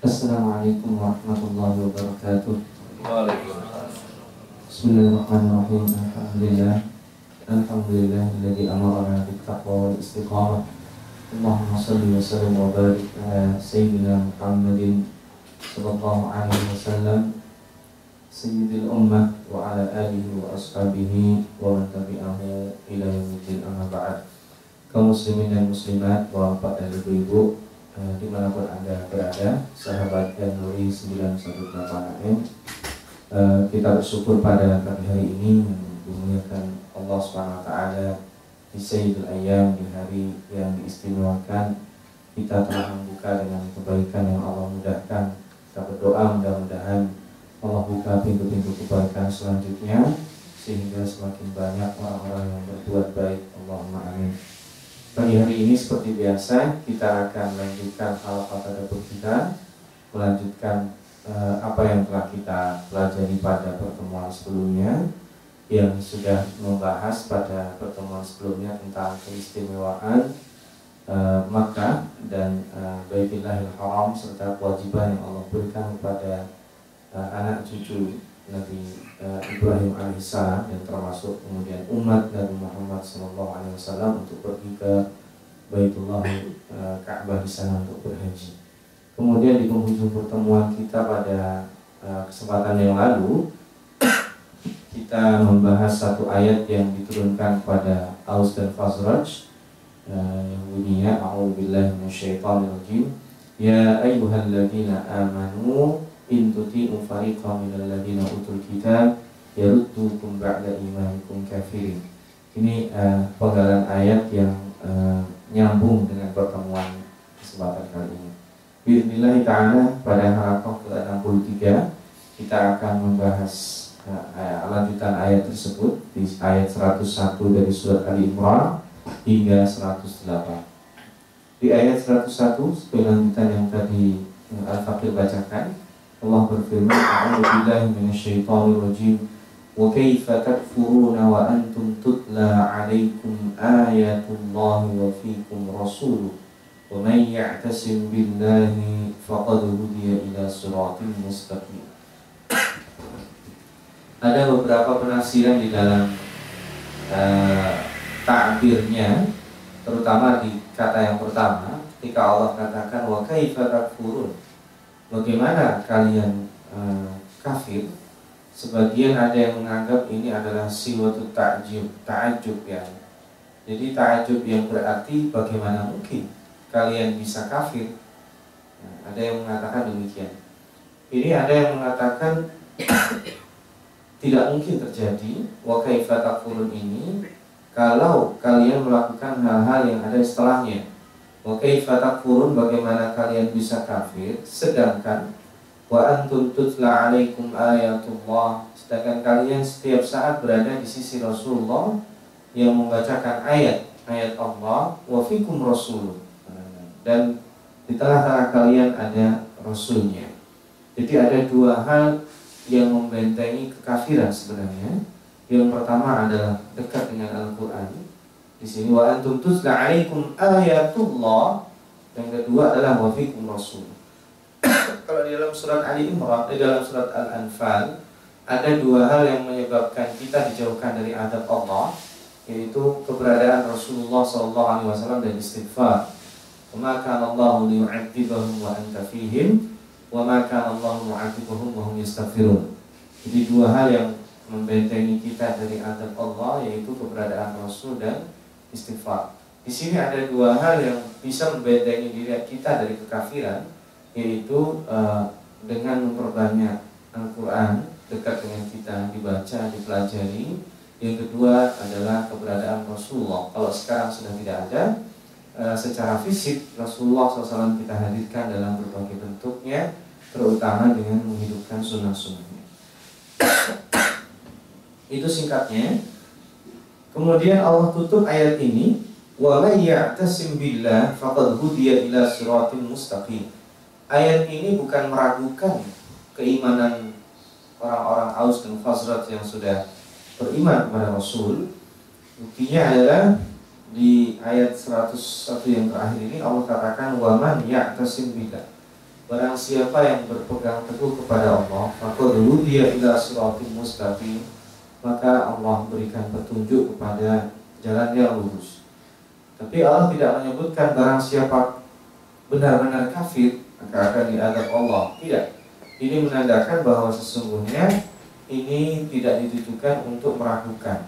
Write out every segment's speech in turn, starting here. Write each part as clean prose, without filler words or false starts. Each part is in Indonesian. Assalamualaikum warahmatullahi wabarakatuh. Waalaikumsalam. Bismillahirrahmanirrahim. Alhamdulillah alladzi amarna bittaqwa wal istiqamah. Allahumma shalli wa sallim wa barik ala sayyidina Muhammadin sallallahu alaihi wasallam sayyidil ummah wa ala alihi wa ashabihi wa man tabi'ahu ila yaumil akhir. Kaum muslimin dan muslimat, bapak dan ibu-ibu dimanapun Anda berada, sahabat Nuri 918 AM, kita bersyukur pada pagi hari ini yang dimuliakan Allah SWT di Sayyidul Ayyam, di hari yang diistimewakan. Kita telah membuka dengan kebaikan yang Allah mudahkan. Kita berdoa mudah-mudahan Allah buka pintu-pintu kebaikan selanjutnya sehingga semakin banyak orang-orang yang berbuat baik. Allahumma amin. Pagi hari ini seperti biasa kita akan melanjutkan halaqah tadabbur kita, melanjutkan apa yang telah kita pelajari pada pertemuan sebelumnya, yang sudah membahas pada pertemuan sebelumnya tentang keistimewaan Makkah dan Baitillahil Haram serta kewajiban yang Allah berikan kepada anak cucu Nabi Ibrahim alaihissalam, yang termasuk kemudian umat Nabi Muhammad SAW untuk pergi ke Baitullah Ka'bah di sana untuk berhaji. Kemudian di penghujung pertemuan kita pada kesempatan yang lalu kita membahas satu ayat yang diturunkan kepada Aus dan Khazraj yang bunyinya A'udzubillahi minasyaitonirrajim. Ya ayyuhalladzina amanu in tuti'u fariqam minal ladzina utul kitab yaruddukum ba'da imanikum kafirin. Ini penggalan ayat yang nyambung dengan pertemuan kesempatan kali ini. Bismillahirrahmanirrahim ta'ala, pada halaqah ke-63 kita akan membahas lanjutan ayat tersebut di ayat 101 dari surat Ali Imran hingga 108. Di ayat 101 sebagai lanjutan yang tadi Al-Faqih bacakan, Allah berfirman, A'udzubillahi minasyaitonirrajim. Wa kaifa takfuruna wa antum tutla 'alaikum ayatullahi wa fiikum rasuluhu. Wa may ya'tasim billahi faqad hudiya ila siratin mustaqim. Ada beberapa penafsiran di dalam takbirnya, terutama di kata yang pertama ketika Allah katakan wa kaifa takfurun, bagaimana kalian kafir? Sebagian ada yang menganggap ini adalah siwatu ta'ajub ya. Jadi ta'ajub yang berarti bagaimana mungkin kalian bisa kafir? Nah, ada yang mengatakan demikian. Ini ada yang mengatakan tidak mungkin terjadi wa kaifa takfurun ini kalau kalian melakukan hal-hal yang ada setelahnya. Wa kaifa takfurun, bagaimana kalian bisa kafir, sedangkan wa antum tutla 'alaikum ayatullah, sedangkan kalian setiap saat berada di sisi Rasulullah yang membacakan ayat-ayat Allah, wa fikum rasul, dan di tengah-tengah kalian ada rasulnya. Jadi ada dua hal yang membentengi kekafiran sebenarnya. Yang pertama adalah dekat dengan Al-Qur'an. Di sini wa antum tutla 'alaikum ayatullah, yang kedua adalah wa fikum rasul. Kalau di dalam surat Ali Imran, di dalam surat Al-Anfal ada dua hal yang menyebabkan kita dijauhkan dari adab Allah, yaitu keberadaan Rasulullah SAW dan istighfar. Wa ma kana Allahu yu'adzibahum wa anta fihim wa ma kana Allahu mu'adzibahum wa hum yastaghfirun. Jadi dua hal yang membentengi kita dari adab Allah yaitu keberadaan Rasul dan istighfar. Di sini ada dua hal yang bisa membentengi diri kita dari kekafiran, yaitu dengan memperbanyak Al-Quran, dekat dengan kita, dibaca, dipelajari. Yang kedua adalah keberadaan Rasulullah. Kalau sekarang sudah tidak ada, secara fisik Rasulullah SAW kita hadirkan dalam berbagai bentuknya, terutama dengan menghidupkan sunnah-sunnahnya. Itu singkatnya. Kemudian Allah tutup ayat ini, wa may ya'tasim billah faqad hudiya ila siratin mustaqim. Ayat ini bukan meragukan keimanan orang-orang Aus dan Khazraj yang sudah beriman kepada Rasul. Buktinya adalah di ayat 101 yang terakhir ini Allah katakan wa man ya'tasim billah. Barang siapa yang berpegang teguh kepada Allah, maka dulu dia ila siratil mustaqim, maka Allah berikan petunjuk kepada jalan yang lurus. Tapi Allah tidak menyebutkan barang siapa benar-benar kafir maka akan diadab Allah. Tidak. Ini menandakan bahwa sesungguhnya ini tidak ditujukan untuk meragukan.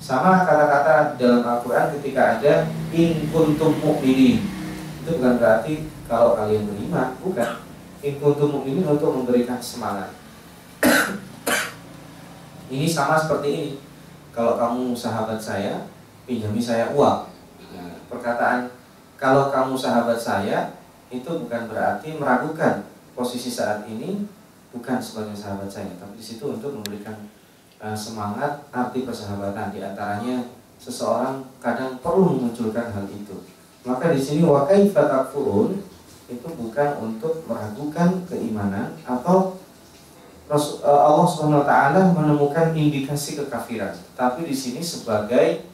Sama kata-kata dalam Al-Quran ketika ada in kuntum mu'minin, itu bukan berarti kalau kalian beriman, bukan. In kuntum mu'minin untuk memberikan semangat. Ini sama seperti ini. Kalau kamu sahabat saya, pinjami saya uang. Nah, perkataan kalau kamu sahabat saya itu bukan berarti meragukan posisi saat ini bukan sebagai sahabat saya, tapi di situ untuk memberikan semangat arti persahabatan. Di antaranya seseorang kadang perlu memunculkan hal itu. Maka di sini wa kaifa takfurun itu bukan untuk meragukan keimanan atau Allah SWT menemukan indikasi kekafiran, tapi di sini sebagai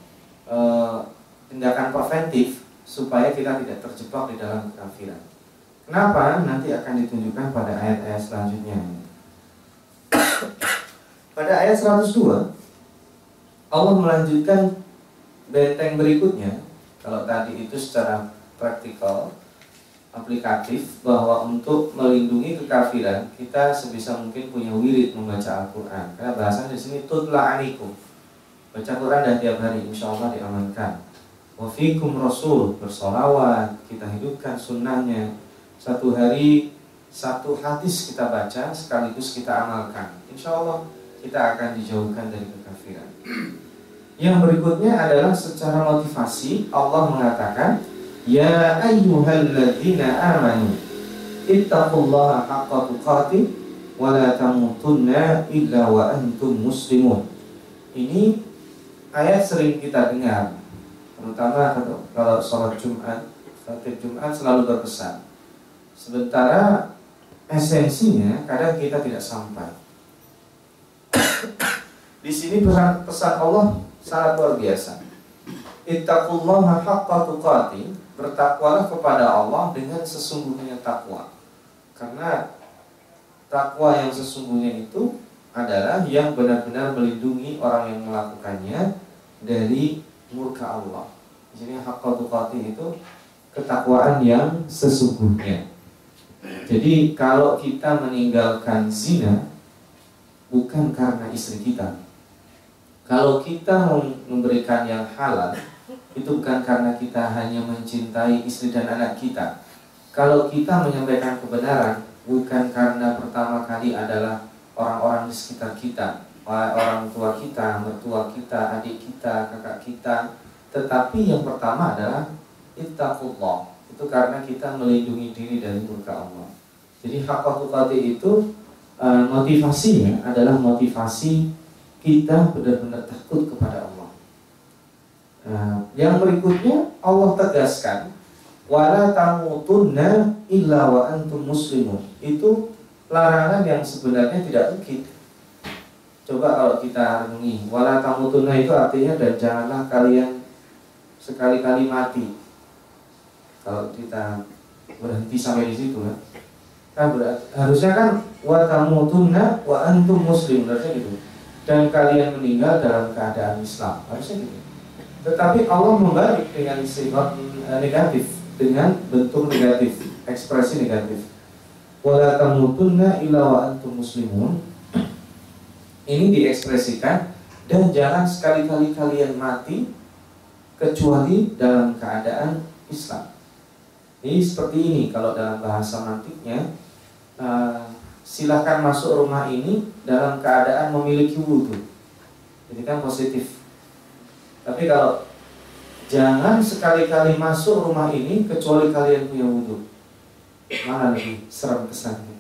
tindakan preventif supaya kita tidak terjebak di dalam kekafiran. Kenapa? Nanti akan ditunjukkan pada ayat-ayat selanjutnya. Pada ayat 102 Allah melanjutkan benteng berikutnya. Kalau tadi itu secara praktikal aplikatif, bahwa untuk melindungi kekafiran kita sebisa mungkin punya wirid membaca Al-Quran, karena bahasanya di sini tutla alaikum, baca Quran dan tiap hari insya Allah diamankan. Wafikum Rasul, bersolawat, kita hidupkan sunnahnya, satu hari satu hadis kita baca sekaligus kita amalkan, insya Allah kita akan dijauhkan dari kekafiran. Yang berikutnya adalah secara motivasi Allah mengatakan ya ayyuhalladzina amanu ittaqullaha haqqa tuqatih wa la tamutunna illa wa antum muslimun. Ini ayat sering kita dengar, terutama kalau sholat Jumat, khatib Jumat selalu berpesan. Sementara esensinya kadang kita tidak sampai. Di sini pesan Allah sangat luar biasa. Ittaqullaha haqqa tuqatih, bertakwalah kepada Allah dengan sesungguhnya takwa. Karena takwa yang sesungguhnya itu adalah yang benar-benar melindungi orang yang melakukannya dari murka Allah. Di sini haqqa tuqatih itu ketakwaan yang sesungguhnya. Jadi kalau kita meninggalkan zina bukan karena istri kita, kalau kita memberikan yang halal itu bukan karena kita hanya mencintai istri dan anak kita. Kalau kita menyampaikan kebenaran bukan karena pertama kali adalah orang-orang di sekitar kita, orang tua kita, mertua kita, adik kita, kakak kita, tetapi yang pertama adalah ittaqullah. Itu karena kita melindungi diri dari murka Allah. Jadi haqqa tuqatih itu motivasinya adalah motivasi kita benar-benar takut kepada Allah. Yang berikutnya Allah tegaskan wala tamutunna illa wa antum muslimun. Itu larangan yang sebenarnya tidak mungkin. Coba kalau kita renungi, wala tamutunna itu artinya dan janganlah kalian sekali-kali mati. Kalau kita berhenti sampai di situ kan, harusnya kan wa tamutunna wa antum muslimun, harusnya gitu. Dan kalian meninggal dalam keadaan Islam, harusnya gitu. Tetapi Allah membalik dengan sifat negatif, dengan bentuk negatif, ekspresi negatif. Wala tamutunna illa wa antum muslimun. Ini diekspresikan dan jangan sekali-kali kalian mati kecuali dalam keadaan Islam. Jadi seperti ini kalau dalam bahasa mantiknya, silahkan masuk rumah ini dalam keadaan memiliki wudhu. Jadi kan positif. Tapi kalau jangan sekali-kali masuk rumah ini kecuali kalian punya wudhu, malah lebih serem kesannya.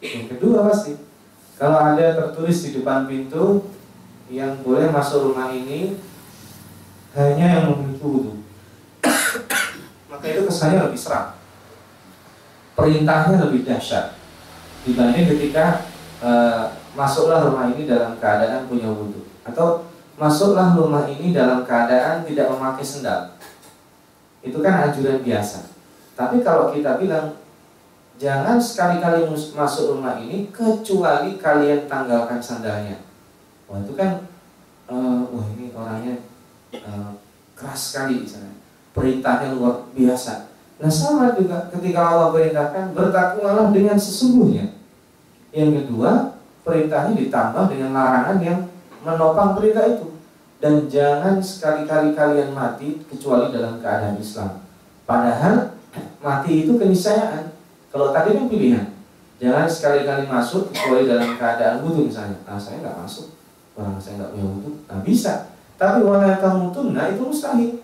Yang kedua pasti kalau ada tertulis di depan pintu yang boleh masuk rumah ini hanya yang memiliki wudhu, maka itu kesannya lebih seram. Perintahnya lebih dahsyat dibanding ketika masuklah rumah ini dalam keadaan punya wudhu, atau masuklah rumah ini dalam keadaan tidak memakai sendal. Itu kan anjuran biasa. Tapi kalau kita bilang jangan sekali-kali masuk rumah ini kecuali kalian tanggalkan sandalnya. Wah itu kan, wah ini orangnya keras sekali misalnya. Perintahnya luar biasa. Nah sama juga ketika Allah perintahkan bertakwalah dengan sesungguhnya. Yang kedua, perintahnya ditambah dengan larangan yang menopang perintah itu. Dan jangan sekali-kali kalian mati kecuali dalam keadaan Islam. Padahal mati itu keniscayaan. Kalau tadi itu pilihan, jangan sekali-kali masuk kecuali dalam keadaan wudhu misalnya. Nah saya nggak masuk, orang saya nggak punya wudhu, nah bisa. Tapi wala tamutunna itu mustahil.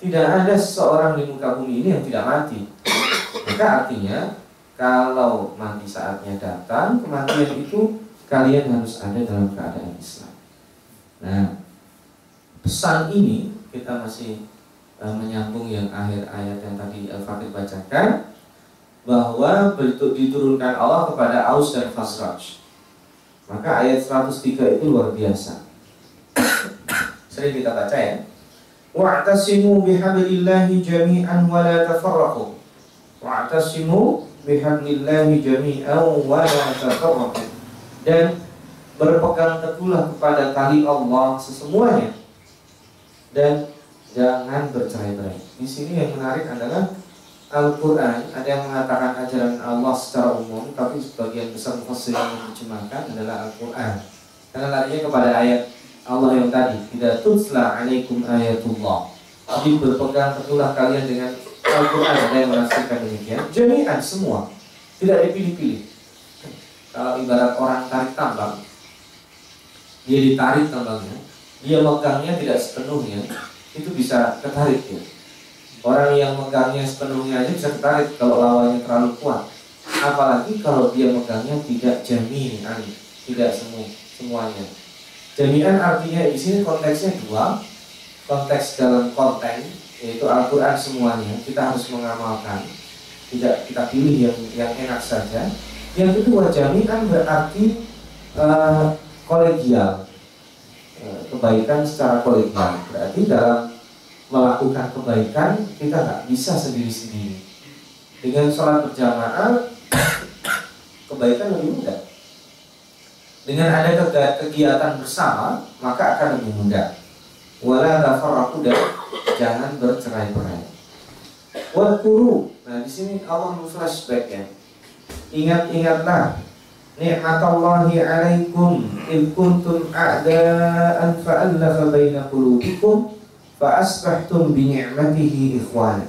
Tidak ada seseorang di muka bumi ini yang tidak mati. Maka artinya kalau mati saatnya datang, kematian itu kalian harus ada dalam keadaan Islam. Nah, pesan ini kita masih menyambung yang akhir ayat yang tadi Al-Fatih bacakan, bahwa diturunkan Allah kepada Aus dan Khazraj. Maka ayat 103 itu luar biasa. Sering kita baca ya. Wa'tasimu bihablillahi jami'an wa la tafarraqu. Wa'tasimu bihablillahi jami'an wa la tafarraqu. Dan berpegang teguhlah kepada tali Allah sesemuanya dan jangan bercerai-berai. Di sini yang menarik adalah Al-Qur'an ada yang mengatakan ajaran Allah secara umum, tapi sebagian besar mufassir yang menerjemahkan adalah Al-Qur'an. Karena larinya kepada ayat Allah yang tadi, tidak tutsla alaikum ayatullah. Jadi berpegang teguhlah kalian dengan Al-Qur'an, ada yang menafsirkan demikian. Jami'an semua, tidak dipilih-pilih. Kalau ibarat orang tarik tambang, dia ditarik tambangnya, dia megangnya tidak sepenuhnya, itu bisa ketarik ya. Orang yang megangnya sepenuhnya aja bisa ketarik kalau lawannya terlalu kuat. Apalagi kalau dia megangnya tidak jaminan, tidak semuanya. Jaminan artinya di sini konteksnya dua, konteks dalam konten yaitu Al-Qur'an semuanya kita harus mengamalkan, tidak kita pilih yang enak saja. Yang kedua jaminan berarti kolegial, kebaikan secara kolegial. Berarti dalam melakukan kebaikan kita nggak bisa sendiri-sendiri. Dengan sholat berjamaah kebaikan lebih mudah. Dengan ada kegiatan bersama maka akan lebih mudah. Wala tafarraqu, jangan bercerai-berai. Wadkuru, nah di sini Allah flashback ya. Ingat-ingatlah ni'matallahi 'alaikum in kuntum a'da'an fa'allafa baina qulubikum fa asbahtum bi ni'matihi ikhwana.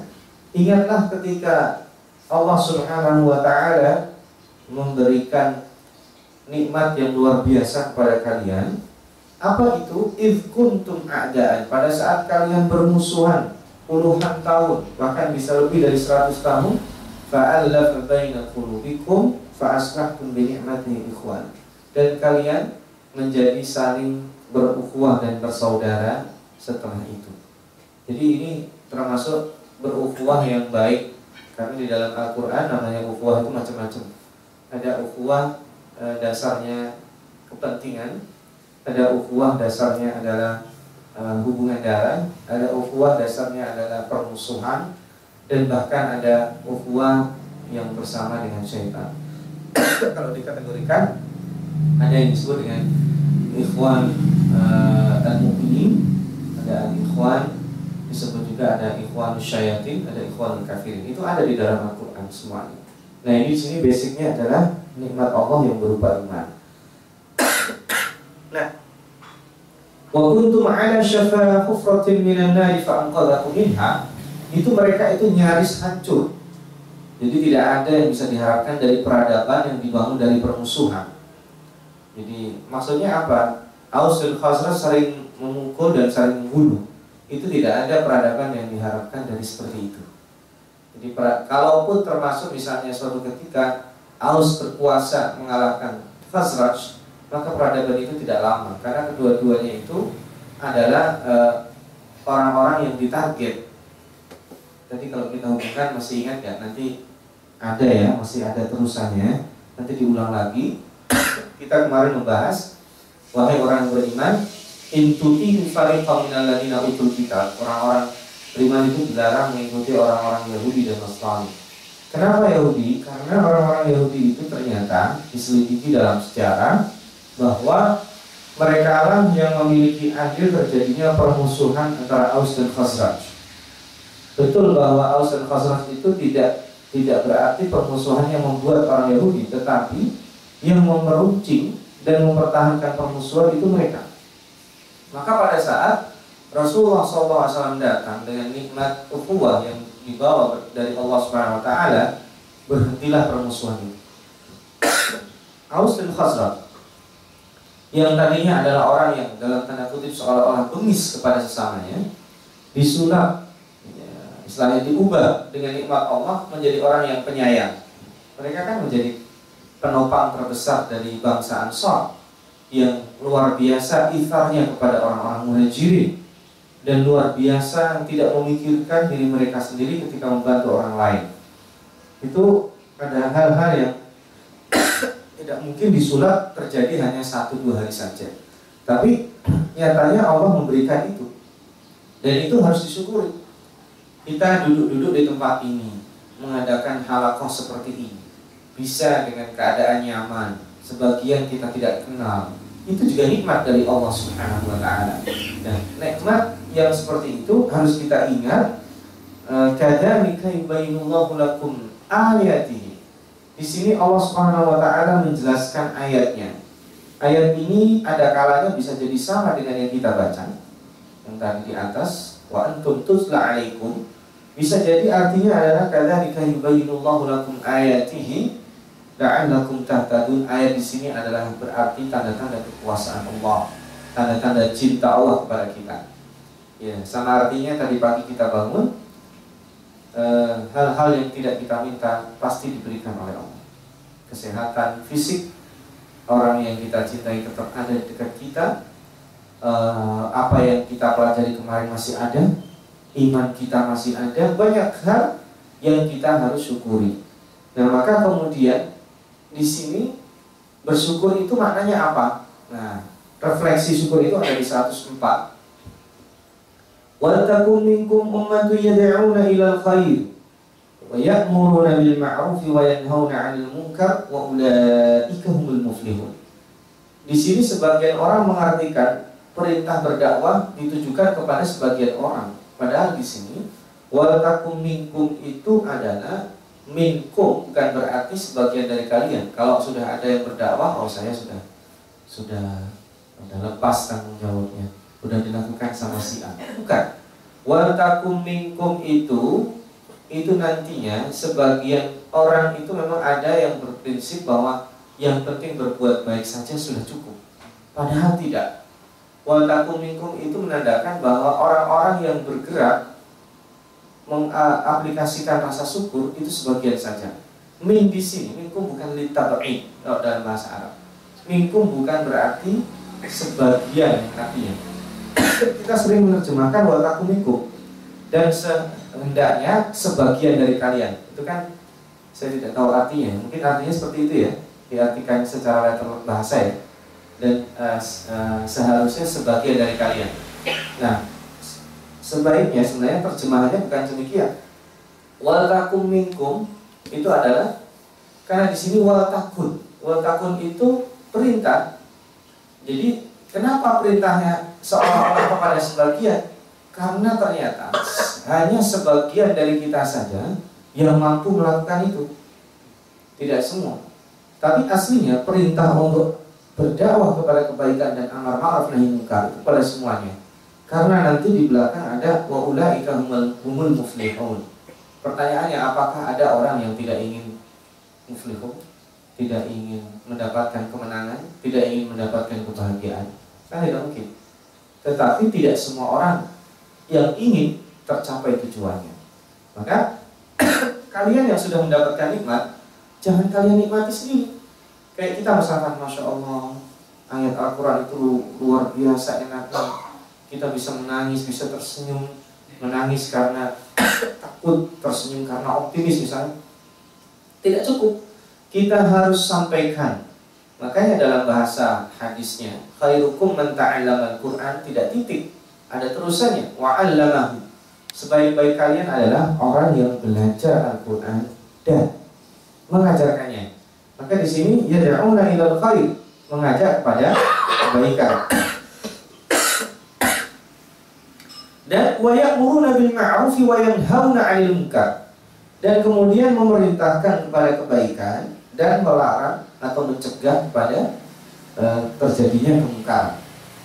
Ingatlah ketika Allah Subhanahu wa taala memberikan nikmat yang luar biasa kepada kalian. Apa itu? Id kuntum a'da'an, pada saat kalian bermusuhan puluhan tahun, bahkan bisa lebih dari 100 tahun, fa'allafa baina qulubikum fa'aslahtum bi ni'matihi ikhwan, dan kalian menjadi saling berukhuwah dan bersaudara setelah itu. Jadi ini termasuk berukhuwah yang baik, karena di dalam Al-Qur'an namanya ukhuwah itu macam-macam. Ada ukhuwah dasarnya kepentingan, ada ukhuwah dasarnya adalah hubungan darah, ada ukhuwah dasarnya adalah permusuhan, dan bahkan ada ukhuwah yang bersama dengan syaitan. Kalau dikategorikan ada yang disebut dengan ikhwan al-mu'minin, ada ikhwan disebut juga, ada ikhwan syayatin, ada ikhwan kafirin. Itu ada di dalam Al-Qur'an semuanya. Nah, ini di sini basicnya adalah nikmat Allah yang berupa iman. Nah, wa kuntum 'ala syafa hufratin minan nari fa anqadhakum minha. Itu mereka itu nyaris hancur. Jadi tidak ada yang bisa diharapkan dari peradaban yang dibangun dari permusuhan. Jadi maksudnya apa? Aus bin Hossdorch sering memukul dan saling membunuh. Itu tidak ada peradaban yang diharapkan dari seperti itu. Jadi kalaupun termasuk misalnya suatu ketika Aus berkuasa mengalahkan Khazraj, maka peradaban itu tidak lama, karena kedua-duanya itu adalah orang-orang yang ditarget. Tadi kalau kita hubungkan, masih ingat ya, nanti ada ya, masih ada terusannya, nanti diulang lagi. Kita kemarin membahas, wahai orang beriman, intuti fariqam minal ladzina utul kitab. Orang-orang beriman itu dilarang mengikuti orang-orang Yahudi dan Nasrani. Kenapa Yahudi? Karena orang-orang Yahudi itu ternyata diselidiki dalam sejarah bahwa mereka lah yang memiliki andil terjadinya permusuhan antara Aus dan Khazraj. Betul bahwa Aus dan Khazraj itu tidak berarti permusuhan yang membuat orang Yahudi, tetapi yang memeruncing dan mempertahankan permusuhan itu mereka. Maka pada saat Rasulullah SAW datang dengan nikmat ukhuwah yang dibawa dari Allah Subhanahu Wa Taala, berhentilah permusuhan ini. Aus bin Hossdorch yang tadinya adalah orang yang dalam tanda kutip seolah-olah bengis kepada sesamanya, disulap, istilahnya diubah dengan nikmat Allah menjadi orang yang penyayang. Mereka kan menjadi penopang terbesar dari bangsa Ansar yang luar biasa itharnya kepada orang-orang muhajirin dan luar biasa tidak memikirkan diri mereka sendiri ketika membantu orang lain. Itu ada hal-hal yang tidak mungkin disulap terjadi hanya 1-2 hari saja, tapi nyatanya Allah memberikan itu, dan itu harus disyukuri. Kita duduk-duduk di tempat ini mengadakan halaqah seperti ini, bisa dengan keadaan nyaman, sebagian kita tidak kenal, itu juga nikmat dari Allah Subhanahu Wa Taala. Dan nikmat yang seperti itu harus kita ingat. Kadzalika yubayyinullahu lakum ayatihi. Di sini Allah Subhanahu Wa Taala menjelaskan ayatnya. Ayat ini ada kalanya bisa jadi sama dengan yang kita baca yang tadi di atas, wa antum tutla alaikum. Bisa jadi artinya adalah kadzalika yubayyinullahu lakum ayatihi. La'allakum tahtadun. Ayat di sini adalah berarti tanda-tanda kekuasaan Allah, tanda-tanda cinta Allah kepada kita. Ya, sama artinya tadi pagi kita bangun, hal-hal yang tidak kita minta pasti diberikan oleh Allah. Kesehatan fisik, orang yang kita cintai tetap ada di dekat kita, apa yang kita pelajari kemarin masih ada, iman kita masih ada, banyak hal yang kita harus syukuri. Nah, maka kemudian di sini bersyukur itu maknanya apa? Nah, refleksi syukur itu ada di 104. Wa takum minkum ummatun yad'una ilal khair wa ya'muruna bil ma'ruf wa yanhauna 'anil munkar wa ulaika humul muflihun. Di sini sebagian orang mengartikan perintah berdakwah ditujukan kepada sebagian orang, padahal di sini wa takum minkum itu adalah minkum, bukan berarti sebagian dari kalian. Kalau sudah ada yang berdakwah, oh saya sudah lepas tanggung jawabnya, sudah dilakukan sama si A. Bukan. Waltakum minkum itu nantinya sebagian orang itu memang ada yang berprinsip bahwa yang penting berbuat baik saja sudah cukup. Padahal tidak. Waltakum minkum itu menandakan bahwa orang-orang yang bergerak mengaplikasikan rasa syukur itu sebagian saja. Min di sini, minkum bukan litaba'i dalam bahasa Arab. Minkum bukan berarti sebagian artinya. Kita sering menerjemahkan wa takum minkum dan sehendaknya sebagian dari kalian. Itu kan saya tidak tahu artinya. Mungkin artinya seperti itu ya. Diartikan secara bahasa ya. Dan seharusnya sebagian dari kalian. Nah, sebaiknya sebenarnya terjemahannya bukan demikian. Waltakum minkum itu adalah karena di sini waltakun. Waltakun itu perintah. Jadi kenapa perintahnya seolah-olah kepada sebagian? Karena ternyata hanya sebagian dari kita saja yang mampu melakukan itu. Tidak semua. Tapi aslinya perintah untuk berdakwah kepada kebaikan dan amar ma'ruf nahi munkar kepada semuanya. Karena nanti di belakang ada wa ulaika humul muflihun. Pertanyaannya, apakah ada orang yang tidak ingin muflihun, tidak ingin mendapatkan kemenangan, tidak ingin mendapatkan kebahagiaan? Kan tidak mungkin. Tetapi tidak semua orang yang ingin tercapai tujuannya. Maka kalian yang sudah mendapatkan nikmat, jangan kalian nikmati sendiri. Kayak kita misalkan, masya Allah, ayat Al-Quran itu luar biasa enaknya. Kita bisa menangis, bisa tersenyum, menangis karena takut, tersenyum karena optimis misalnya. Tidak cukup, kita harus sampaikan. Makanya dalam bahasa hadisnya, khairukum man ta'allama al-Qur'an, tidak titik, ada terusannya, wa'allamahu. Sebaik-baik kalian adalah orang yang belajar Al-Qur'an dan mengajarkannya. Maka di sini yad'una ilal khair, mengajak pada kebaikan. Dan wa ya'muruna bil ma'ruf wa yanhauna 'anil munkar, dan kemudian memerintahkan kepada kebaikan dan melarang atau mencegah pada terjadinya kemungkaran.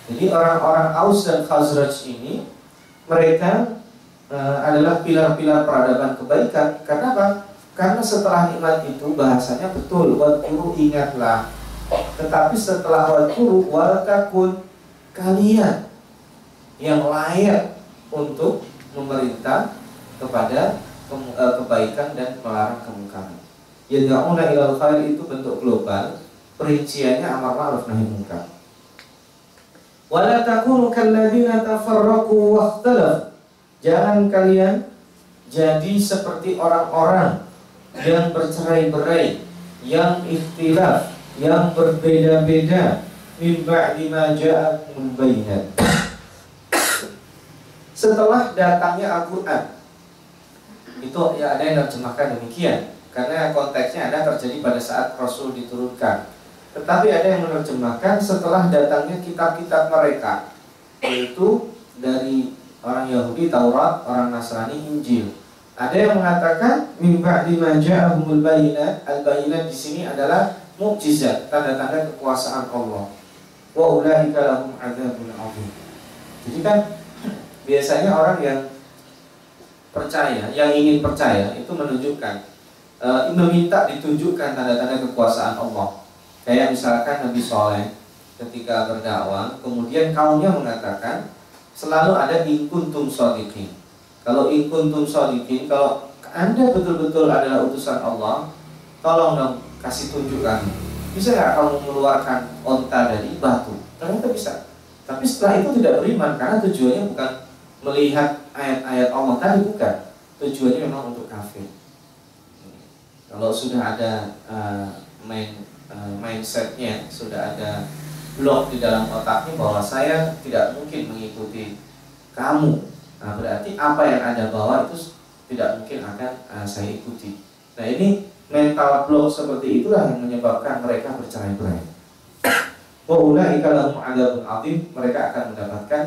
Jadi orang-orang Aus dan Khazraj ini mereka adalah pilar-pilar peradaban kebaikan. Karena apa? Karena setelah nikmat itu bahasanya betul, wadkuru, ingatlah. Tetapi setelah wadkuru, waltakun, kalian yang layak untuk memerintah kepada kebaikan dan melarang kemungkaran. Yad'una ilal khair itu bentuk global, perinciannya amar ma'ruf nahi munkar. Wala takunu kalladzina tafarraqu wakhtalaf. Jangan kalian jadi seperti orang-orang yang bercerai-berai, yang ikhtilaf, yang berbeda-beda, min ba'di ma ja'akumul bayyinat, setelah datangnya Al-Qur'an. Itu ya ada yang terjemahkan demikian karena konteksnya ada terjadi pada saat Rasul diturunkan. Tetapi ada yang menerjemahkan setelah datangnya kitab-kitab mereka, yaitu dari orang Yahudi Taurat, orang Nasrani Injil. Ada yang mengatakan min ba'di ma ja'ahumul bayyinat. Al-bayyinat di sini adalah mukjizat, tanda-tanda kekuasaan Allah. Wa ulaika lahum 'adzabun 'adzim. Jadi kan biasanya orang yang percaya, yang ingin percaya itu menunjukkan, meminta ditunjukkan tanda-tanda kekuasaan Allah. Kayak misalkan Nabi Soleh ketika berdakwah, kemudian kaumnya mengatakan selalu ada in kuntum shadiqin. Kalau in kuntum shadiqin, kalau Anda betul-betul adalah utusan Allah, tolong dong kasih tunjukkan. Bisa nggak kamu mengeluarkan onta dari batu? Ternyata bisa. Tapi setelah itu tidak beriman karena tujuannya bukan melihat ayat-ayat Allah tadi, bukan. Tujuannya memang untuk kafir. Kalau sudah ada mindsetnya, sudah ada blok di dalam otaknya bahwa saya tidak mungkin mengikuti kamu, nah, berarti apa yang Anda bawa itu tidak mungkin akan saya ikuti. Nah ini mental blok seperti itulah yang menyebabkan mereka bercerai-berai. Waulaika lahum 'adzabun 'adzim, mereka akan mendapatkan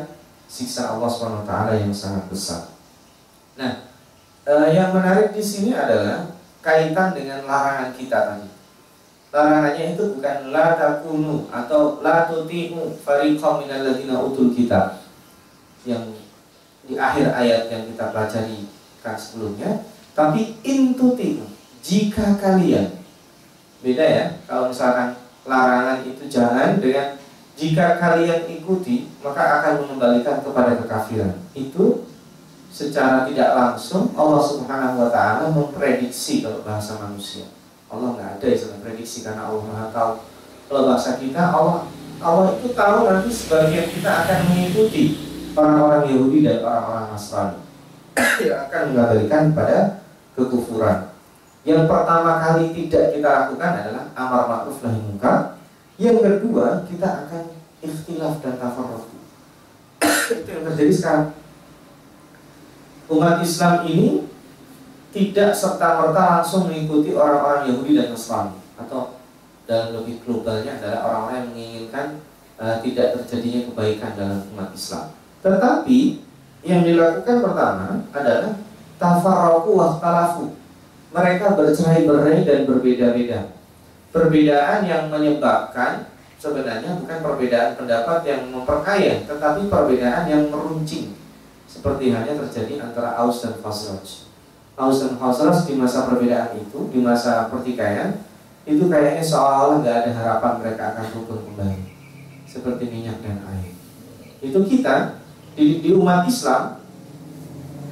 siksa Allah SWT yang sangat besar. Nah yang menarik di sini adalah kaitan dengan larangan kita tadi. Larangannya itu bukan la takunu atau la tuti'u fariqam minal ladzina utul kitab yang di akhir ayat yang kita pelajari kan sebelumnya, tapi intuti'u, jika kalian. Beda ya, kalau misalkan larangan itu jangan dengan jika kalian ikuti maka akan mengembalikan kepada kekafiran. Itu secara tidak langsung Allah Subhanahu wa ta'ala memprediksi. Kalau bahasa manusia Allah nggak ada istilah prediksi karena Allah Maha Tahu. Kalau bahasa kita, Allah itu tahu nanti sebagian kita akan mengikuti orang-orang Yahudi dan orang-orang Nasrani yang akan mengembalikan pada kekufuran. Yang pertama kali tidak kita lakukan adalah amar ma'ruf nahi munkar. Yang kedua, kita akan ikhtilaf dan tafarruq. Itu yang terjadi sekarang. Umat Islam ini tidak serta-merta langsung mengikuti orang-orang Yahudi dan Nasrani, atau dalam lebih globalnya adalah orang-orang yang menginginkan tidak terjadinya kebaikan dalam umat Islam. Tetapi yang dilakukan pertama adalah tafarraqu wakhtalafu, mereka bercerai-berai dan berbeda-beda. Perbedaan yang menyebabkan sebenarnya bukan perbedaan pendapat yang memperkaya, tetapi perbedaan yang meruncing, seperti halnya terjadi antara Aus dan Khazraj. Aus dan Khazraj di masa perbedaan itu, di masa pertikaian itu, kayaknya seolah-olah nggak ada harapan mereka akan rukun kembali seperti minyak dan air. Itu kita di umat Islam,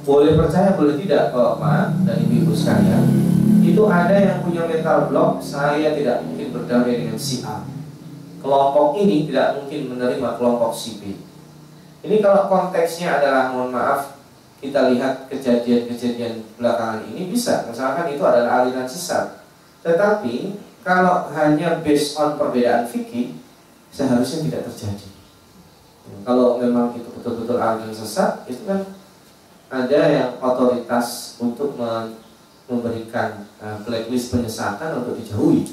boleh percaya boleh tidak, Bapak dan Ibu sekalian, itu ada yang punya mental block, saya tidak mungkin berdamai dengan si A, kelompok ini tidak mungkin menerima kelompok si B. Ini kalau konteksnya adalah, mohon maaf, kita lihat kejadian-kejadian belakangan ini bisa, misalkan itu adalah aliran sesat. Tetapi kalau hanya based on perbedaan fikih, seharusnya tidak terjadi. Kalau memang itu betul-betul aliran sesat, itu kan ada yang otoritas untuk memberikan blacklist penyesatan untuk dijauhi.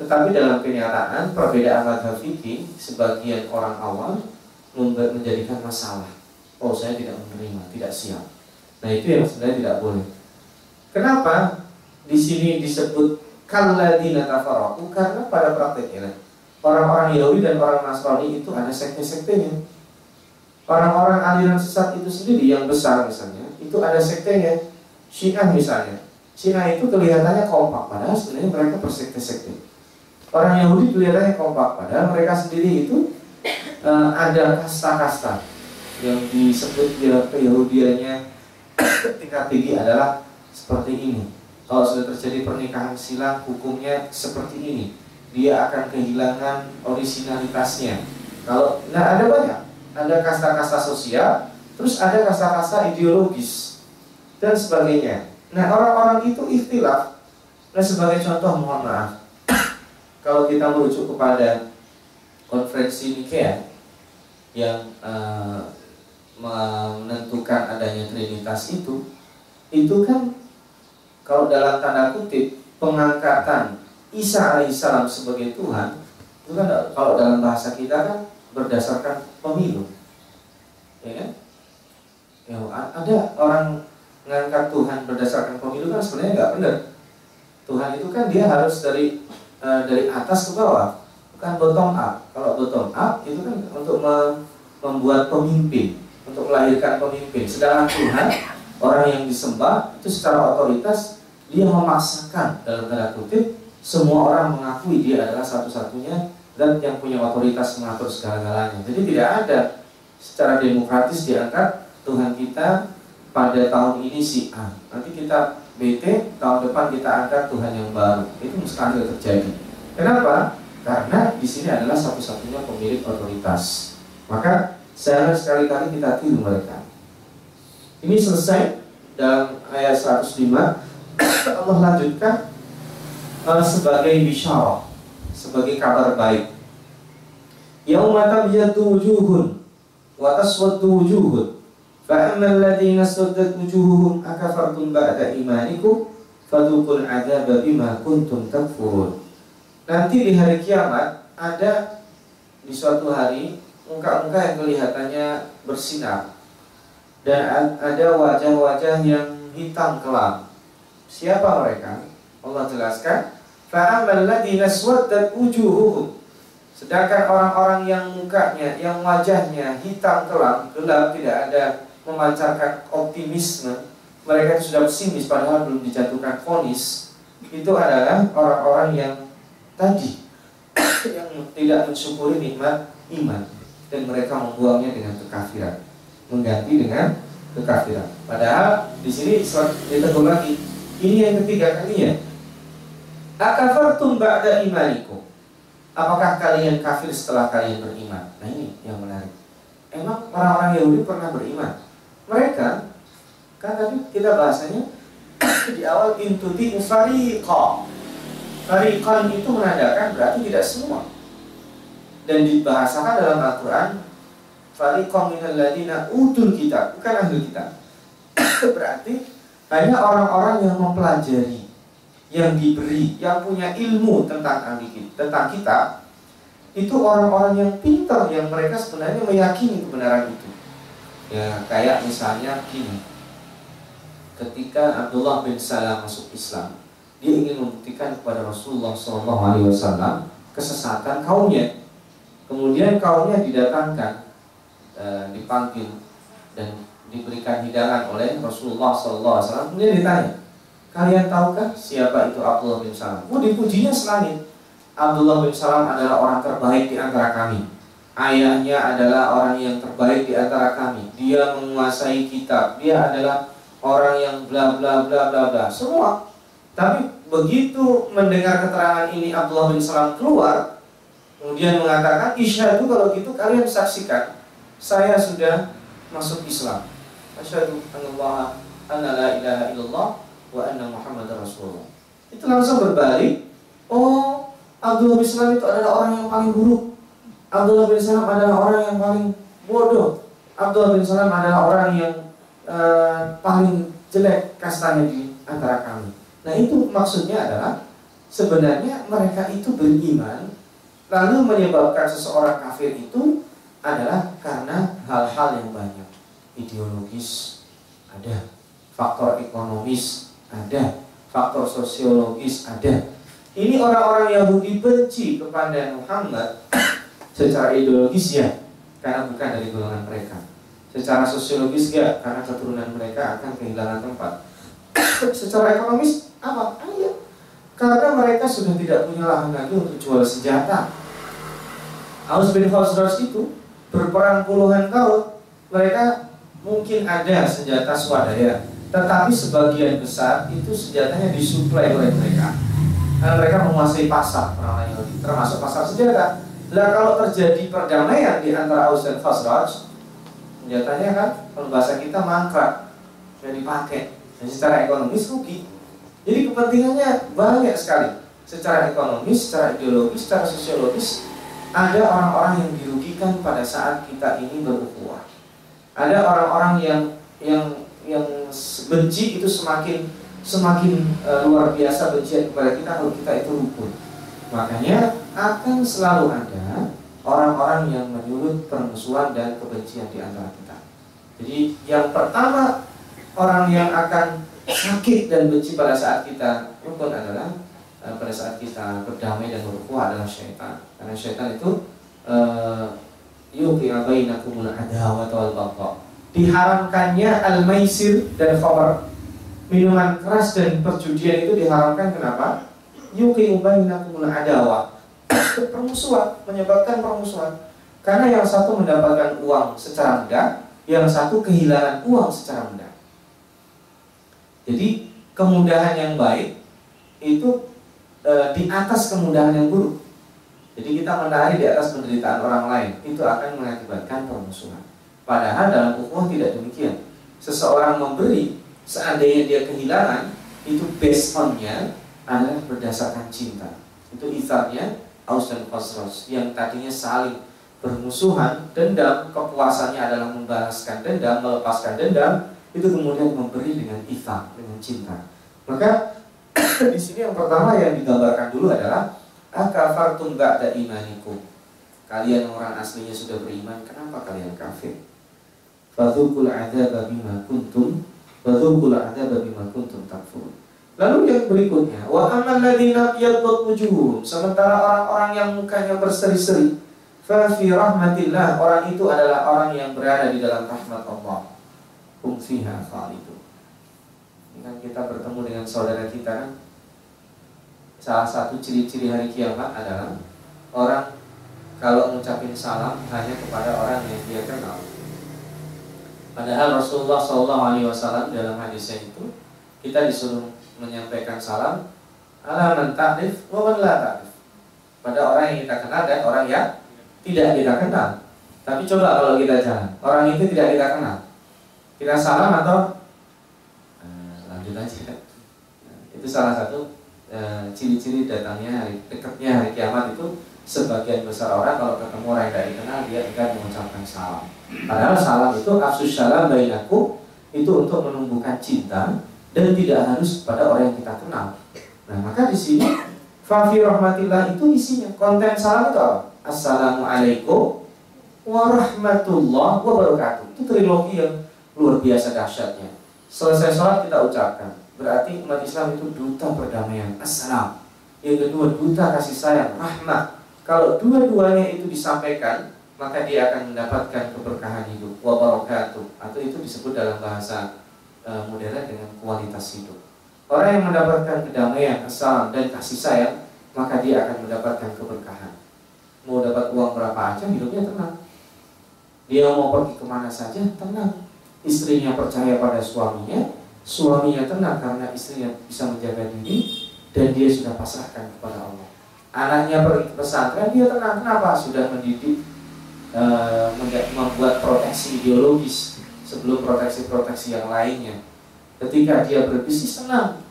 Tetapi dalam kenyataan perbedaan mazhab fikih, sebagian orang awam menjadikan masalah. Oh, saya tidak menerima, tidak siap. Nah, itu yang sebenarnya tidak boleh. Kenapa di sini disebut kalladina tafarraqu? Karena pada praktiknya orang-orang Yahudi dan orang Nasrani itu ada sekte-sektenya. Orang-orang aliran sesat itu sendiri yang besar misalnya, itu ada sektenya. Syiah misalnya, Syiah itu kelihatannya kompak, padahal sebenarnya mereka persekte-sekte. Orang Yahudi kelihatannya kompak, padahal mereka sendiri itu ada kasta-kasta. Yang disebut dalam keyahudiannya tingkat tinggi adalah seperti ini. Kalau sudah terjadi pernikahan silang, hukumnya seperti ini. Dia akan kehilangan orisinalitasnya. Kalau, nah ada banyak, ada kasta-kasta sosial, terus ada kasta-kasta ideologis dan sebagainya. Nah, orang-orang itu ikhtilaf. Nah, sebagai contoh, mohon maaf, kalau kita merujuk kepada konferensi Nikea yang menentukan adanya trinitas itu kan kalau dalam tanda kutip pengangkatan Isa Alaihissalam sebagai Tuhan, itu kan kalau dalam bahasa kita kan berdasarkan pemilu, ya kan? Ya, ada orang mengangkat Tuhan berdasarkan pemilu kan sebenarnya nggak benar. Tuhan itu kan dia harus dari atas ke bawah, bukan bottom up. Kalau bottom up itu kan untuk membuat pemimpin, untuk melahirkan pemimpin. Sedangkan Tuhan, orang yang disembah itu secara otoritas dia memaksakan dalam tanda kutip, semua orang mengakui dia adalah satu-satunya dan yang punya otoritas mengatur segala-galanya. Jadi tidak ada secara demokratis diangkat Tuhan kita pada tahun ini si A, nanti kita BT, tahun depan kita angkat Tuhan yang baru. Itu mustahil terjadi. Kenapa? Karena di sini adalah satu-satunya pemilik otoritas. Maka seharusnya sekali-kali kita tiru mereka. Ini selesai dalam ayat 105. Allah lanjutkan sebagai bisyarah, sebagai kabar baik. Yauma tabyaddu wujuhun wa taswaddu wujuhun. فَأَمَّا الَّذِينَ اسْتَبْدَتْ وُجُوهُهُمْ أَكَفَرْتُمْ بَعْدَ إِيمَانِكُمْ فَذُوقُوا الْعَذَابَ بِمَا كُنْتُمْ تَكْفُرُونَ. Nanti di hari kiamat ada di suatu hari muka-muka yang kelihatannya bersinar dan ada wajah-wajah yang hitam kelam. Siapa mereka? Allah jelaskan, فَأَمَّا الَّذِينَ اسْتَبْدَتْ وُجُوهُهُمْ. Sedangkan orang-orang yang mukanya, yang wajahnya hitam kelam, gelap, tidak ada memancarkan optimisme, mereka itu sudah pesimis padahal belum dijatuhkan vonis, itu adalah orang-orang yang tadi yang tidak mensyukuri nikmat iman dan mereka membuangnya dengan kekafiran, mengganti dengan kekafiran. Padahal di sini ditegur lagi, ini yang ketiga kalinya. Akafartum ba'da imanikum. Apakah kalian kafir setelah kalian beriman? Nah, ini yang menarik. Emang orang-orang Yahudi pernah beriman? Mereka, kan tadi kita bahasanya di awal intuti fariqan. Fariqan itu menandakan berarti tidak semua. Dan dibahasakan dalam Al-Quran fariqan minal ladina utul kitab, bukan ahli kitab. Berarti hanya orang-orang yang mempelajari, yang diberi, yang punya ilmu tentang kitab. Itu orang-orang yang pintar, yang mereka sebenarnya meyakini kebenaran itu. Ya, kayak misalnya gini, ketika Abdullah bin Salam masuk Islam, dia ingin membuktikan kepada Rasulullah SAW kesesatan kaumnya. Kemudian kaumnya didatangkan, dipanggil dan diberikan hidangan oleh Rasulullah SAW. Kemudian ditanya, kalian tahukah siapa itu Abdullah bin Salam? Oh, dipujinya selangit. Abdullah bin Salam adalah orang terbaik di antara kami. Ayahnya adalah orang yang terbaik di antara kami. Dia menguasai kitab. Dia adalah orang yang bla bla bla bla bla semua. Tapi begitu mendengar keterangan ini Abdullah bin Salam keluar, kemudian mengatakan, "Isyhadu, kalau gitu kalian saksikan, saya sudah masuk Islam. Asyhadu anallaha anna la ilaha illallah wa anna Muhammadar Rasulullah." Itu langsung berbalik. Oh, Abdullah bin Salam itu adalah orang yang paling buruk. Abdullah bin Salam adalah orang yang paling bodoh. Abdullah bin Salam adalah orang yang paling jelek kastanya di antara kami. Nah itu maksudnya adalah sebenarnya mereka itu beriman, lalu menyebabkan seseorang kafir itu adalah karena hal-hal yang banyak. Ideologis ada, faktor ekonomis ada, faktor sosiologis ada. Ini orang-orang Yahudi benci kepada Muhammad secara ideologis ya, karena bukan dari golongan mereka. Secara sosiologis ya, karena keturunan mereka akan kehilangan tempat. Secara ekonomis apa? Ayo, karena mereka sudah tidak punya lahan lagi untuk jual senjata. Aus bin Hossdorch itu berperang puluhan tahun, mereka mungkin ada senjata swadaya, tetapi sebagian besar itu senjatanya disuplai oleh mereka. Karena mereka menguasai pasar, termasuk pasar senjata. Nah kalau terjadi perdamaian di antara Aus dan Khazraj, senjatanya kan kalau bahasa kita mangkrak, sudah dipakai. Dan secara ekonomis rugi. Jadi kepentingannya banyak sekali. Secara ekonomis, secara ideologis, secara sosiologis, ada orang-orang yang dirugikan pada saat kita ini berukhuwah. Ada orang-orang yang benci itu semakin luar biasa benci kepada kita kalau kita itu rukun. Makanya akan selalu ada orang-orang yang menyulut permusuhan dan kebencian di antara kita. Jadi yang pertama, orang yang akan sakit dan benci pada saat kita rukun adalah pada saat kita berdamai dan berukhuwah adalah syaitan. Karena syaitan itu yuqi'a bainakumul adawata wal baghdha. Diharamkannya al-maisir dan khamr. Minuman keras dan perjudian itu diharamkan kenapa? Yuqi'a bainakumul adawah. Permusuhan, menyebabkan permusuhan. Karena yang satu mendapatkan uang secara mudah, yang satu kehilangan uang secara mudah. Jadi kemudahan yang baik itu di atas kemudahan yang buruk. Jadi kita menari di atas penderitaan orang lain, itu akan mengakibatkan permusuhan. Padahal dalam ukhuwah tidak demikian. Seseorang memberi, seandainya dia kehilangan, itu based on-nya adalah berdasarkan cinta. Itu isarnya Aus dan Khazraj yang tadinya saling bermusuhan, dendam, kepuasannya adalah membalaskan dendam, melepaskan dendam. Itu kemudian memberi dengan ithaq, dengan cinta. Maka di sini yang pertama yang digambarkan dulu adalah akafartum ba'da imanikum. Kalian orang aslinya sudah beriman, kenapa kalian kafir? Fadzuqul adzaba bima kuntum takfurun. Lalu yang berikutnya, wa amman ladzina yabyaddu wujuhum, sementara orang-orang yang mukanya berseri-seri, fa fi rahmatillah, orang itu adalah orang yang berada di dalam rahmat Allah. Fungsiha itu. Ini kan kita bertemu dengan saudara kita kan. Salah satu ciri-ciri hari kiamat adalah orang kalau mengucapkan salam hanya kepada orang yang dia kenal. Padahal Rasulullah SAW dalam hadisnya itu kita disuruh menyampaikan salam ala man ta'rif wa man la ta'rif, pada orang yang kita kenal dan orang yang tidak kita kenal. Tapi coba kalau kita jalan, orang itu tidak kita kenal, kita salam atau lanjut aja. Itu salah satu ciri-ciri datangnya dekatnya hari kiamat itu. Sebagian besar orang kalau ketemu orang yang tidak dikenal, dia enggan mengucapkan salam. Padahal salam itu afsus salam bainakum, itu untuk menumbuhkan cinta dan tidak harus pada orang yang kita kenal. Nah maka di sini fafi rahmatillah itu isinya konten salam itu apa? Assalamualaikum warahmatullahi wabarakatuh. Itu trilogi yang luar biasa dahsyatnya. Selesai sholat kita ucapkan. Berarti umat Islam itu duta perdamaian, assalam. Yang kedua duta kasih sayang, rahmat. Kalau dua-duanya itu disampaikan, maka dia akan mendapatkan keberkahan hidup, wa barakatuh. Atau itu disebut dalam bahasa modern dengan kualitas hidup. Orang yang mendapatkan kedamaian, assalam dan kasih sayang, maka dia akan mendapatkan keberkahan. Mau dapat uang berapa aja, hidupnya tenang. Dia mau pergi kemana saja, tenang. Istrinya percaya pada suaminya, suaminya tenang karena istrinya bisa menjaga diri dan dia sudah pasrahkan kepada Allah. Anaknya pergi ke pesantren, dia tenang. Kenapa? Sudah mendidik, membuat proteksi ideologis sebelum proteksi-proteksi yang lainnya. Ketika dia berbisnis, tenang.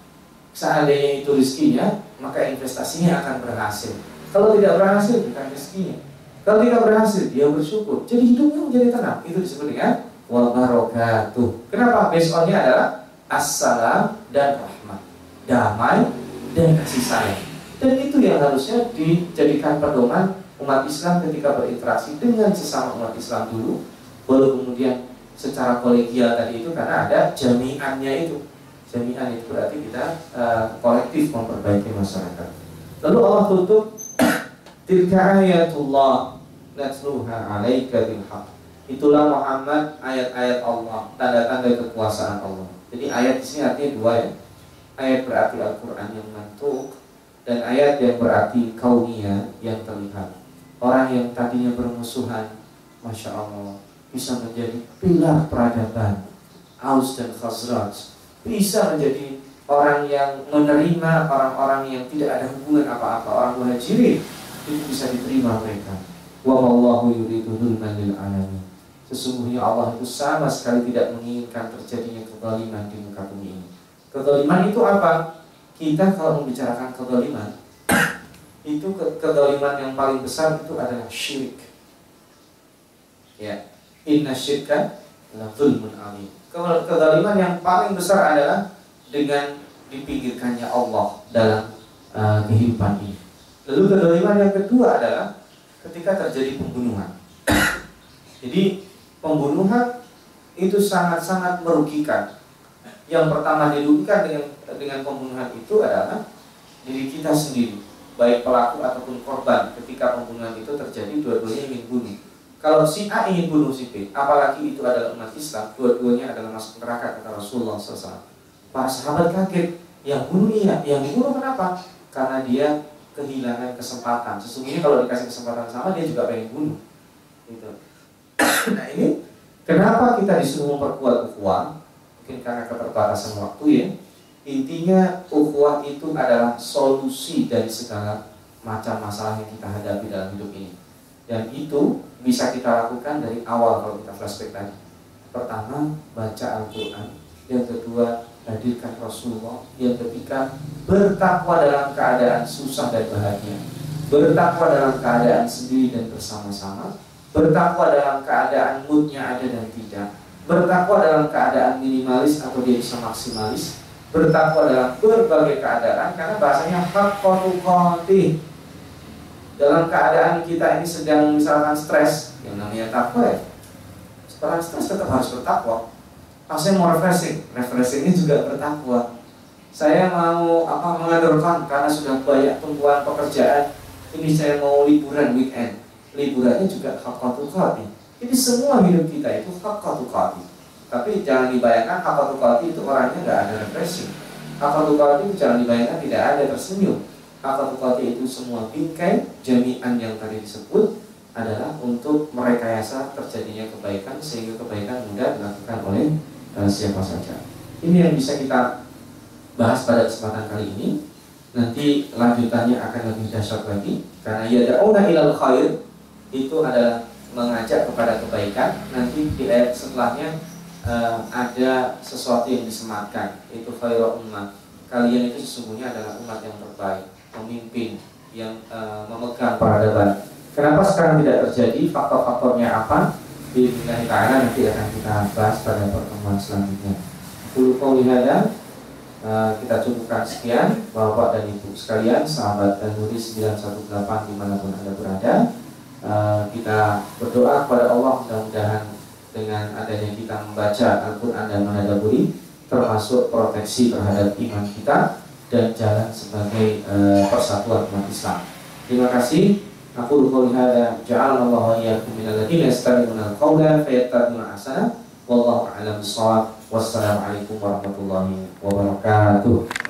Seandainya itu rezekinya, maka investasinya akan berhasil. Kalau tidak berhasil, bukan rezekinya. Kalau tidak berhasil, dia bersyukur. Jadi hidupnya menjadi tenang. Itu disebut dengan wa barakatuh. Kenapa? Based on-nya adalah assalam dan rahmat. damai, dan kasih sayang. Dan itu yang harusnya dijadikan pedoman umat Islam ketika berinteraksi dengan sesama umat Islam dulu, baru kemudian secara kolegial tadi itu, karena ada jami'annya itu. Jami'an itu berarti kita kolektif memperbaiki masyarakat. Lalu Allah tutup, tilka ayatullah natluha alaika bil haqq. Itulah Muhammad, ayat-ayat Allah, tanda-tanda kekuasaan Allah. Jadi ayat di sini artinya dua ya. Ayat berarti Al-Quran yang mantuk, dan ayat yang berarti kauniyah, yang terlihat. Orang yang tadinya bermusuhan, Masya Allah, bisa menjadi pilar peradaban. Aus dan Khazraj bisa menjadi orang yang menerima orang-orang yang tidak ada hubungan apa-apa. Orang muhajirin itu bisa diterima mereka. Wa wallahu yuridu dhulman lil alamin. Sesungguhnya Allah itu sama sekali tidak menginginkan terjadinya kezaliman di muka bumi ini. Kezaliman itu apa? Kita kalau membicarakan kezaliman, itu kezaliman yang paling besar itu adalah syirik. Ya, inna syirka la zulmun azim. Kezaliman yang paling besar adalah dengan dipinggirkannya Allah dalam kehidupan ini. Lalu kezaliman yang kedua adalah ketika terjadi pembunuhan. Jadi pembunuhan itu sangat-sangat merugikan. Yang pertama dirugikan dengan pembunuhan itu adalah diri kita sendiri, baik pelaku ataupun korban. Ketika pembunuhan itu terjadi, dua-duanya ingin bunuh. Kalau si A ingin bunuh si B, apalagi itu adalah umat Islam, dua-duanya adalah masuk neraka, kata Rasulullah SAW. Para sahabat kaget, yang bunuh iya, yang dibunuh kenapa? Karena dia kehilangan kesempatan. Sesungguhnya kalau dikasih kesempatan sama, dia juga pengen bunuh gitu. Nah ini kenapa kita disuruh memperkuat ukhuwah? Mungkin karena keterbatasan waktu ya. Intinya ukhuwah itu adalah solusi dari segala macam masalah yang kita hadapi dalam hidup ini. Dan itu bisa kita lakukan dari awal kalau kita flashback tadi. Pertama, baca Al-Quran. Yang kedua, hadirkan Rasulullah. Yang ketiga, bertakwa dalam keadaan susah dan bahagia. Bertakwa dalam keadaan sendiri dan bersama-sama. Bertakwa dalam keadaan moodnya ada dan tidak. Bertakwa dalam keadaan minimalis atau dia bisa maksimalis. Bertakwa dalam berbagai keadaan, karena bahasanya haqqa tuqatih. Dalam keadaan kita ini sedang misalkan stres, yang namanya takwa ya. Setelah stres tetap harus bertakwa. Pas saya mau refreshing, refreshingnya juga bertakwa. Saya mau mengadorkan karena sudah banyak tumpuan pekerjaan. Ini saya mau liburan weekend. Liburannya juga haqqa tuqati. Jadi semua hidup kita itu haqqa tuqati. Tapi jangan dibayangkan haqqa tuqati itu orangnya nggak ada refreshing. Haqqa tuqati itu jangan dibayangkan tidak ada tersenyum. Haqqa tuqati itu semua bingkai jami'an yang tadi disebut adalah untuk merekayasa terjadinya kebaikan, sehingga kebaikan mudah dilakukan oleh siapa saja. Ini yang bisa kita bahas pada kesempatan kali ini. Nanti lanjutannya akan lebih dahsyat lagi, karena yada'una ilal khair itu adalah mengajak kepada kebaikan. Nanti di ayat setelahnya ada sesuatu yang disematkan, itu khairu ummah. Kalian itu sesungguhnya adalah umat yang terbaik, pemimpin yang memegang peradaban. Kenapa sekarang tidak terjadi? Faktor-faktornya apa? Billahi ta'ala nanti akan kita bahas pada pertemuan selanjutnya. Qul hadza, kita cukupkan sekian. Bapak dan Ibu sekalian, sahabat dan murid 918 dimanapun Anda berada, kita berdoa kepada Allah mudah-mudahan dengan adanya kita membaca Al-Quran dan menadaburi termasuk proteksi terhadap iman kita dan jalan sebagai persatuan umat Islam. Terima kasih. Aku qouli hadza ja'alallahu wa iyyakum minal ladzina yastami'una al-qawla fayattabi'una ahsana. Wallahu a'lam bissawab. Wassalamualaikum warahmatullahi wabarakatuh.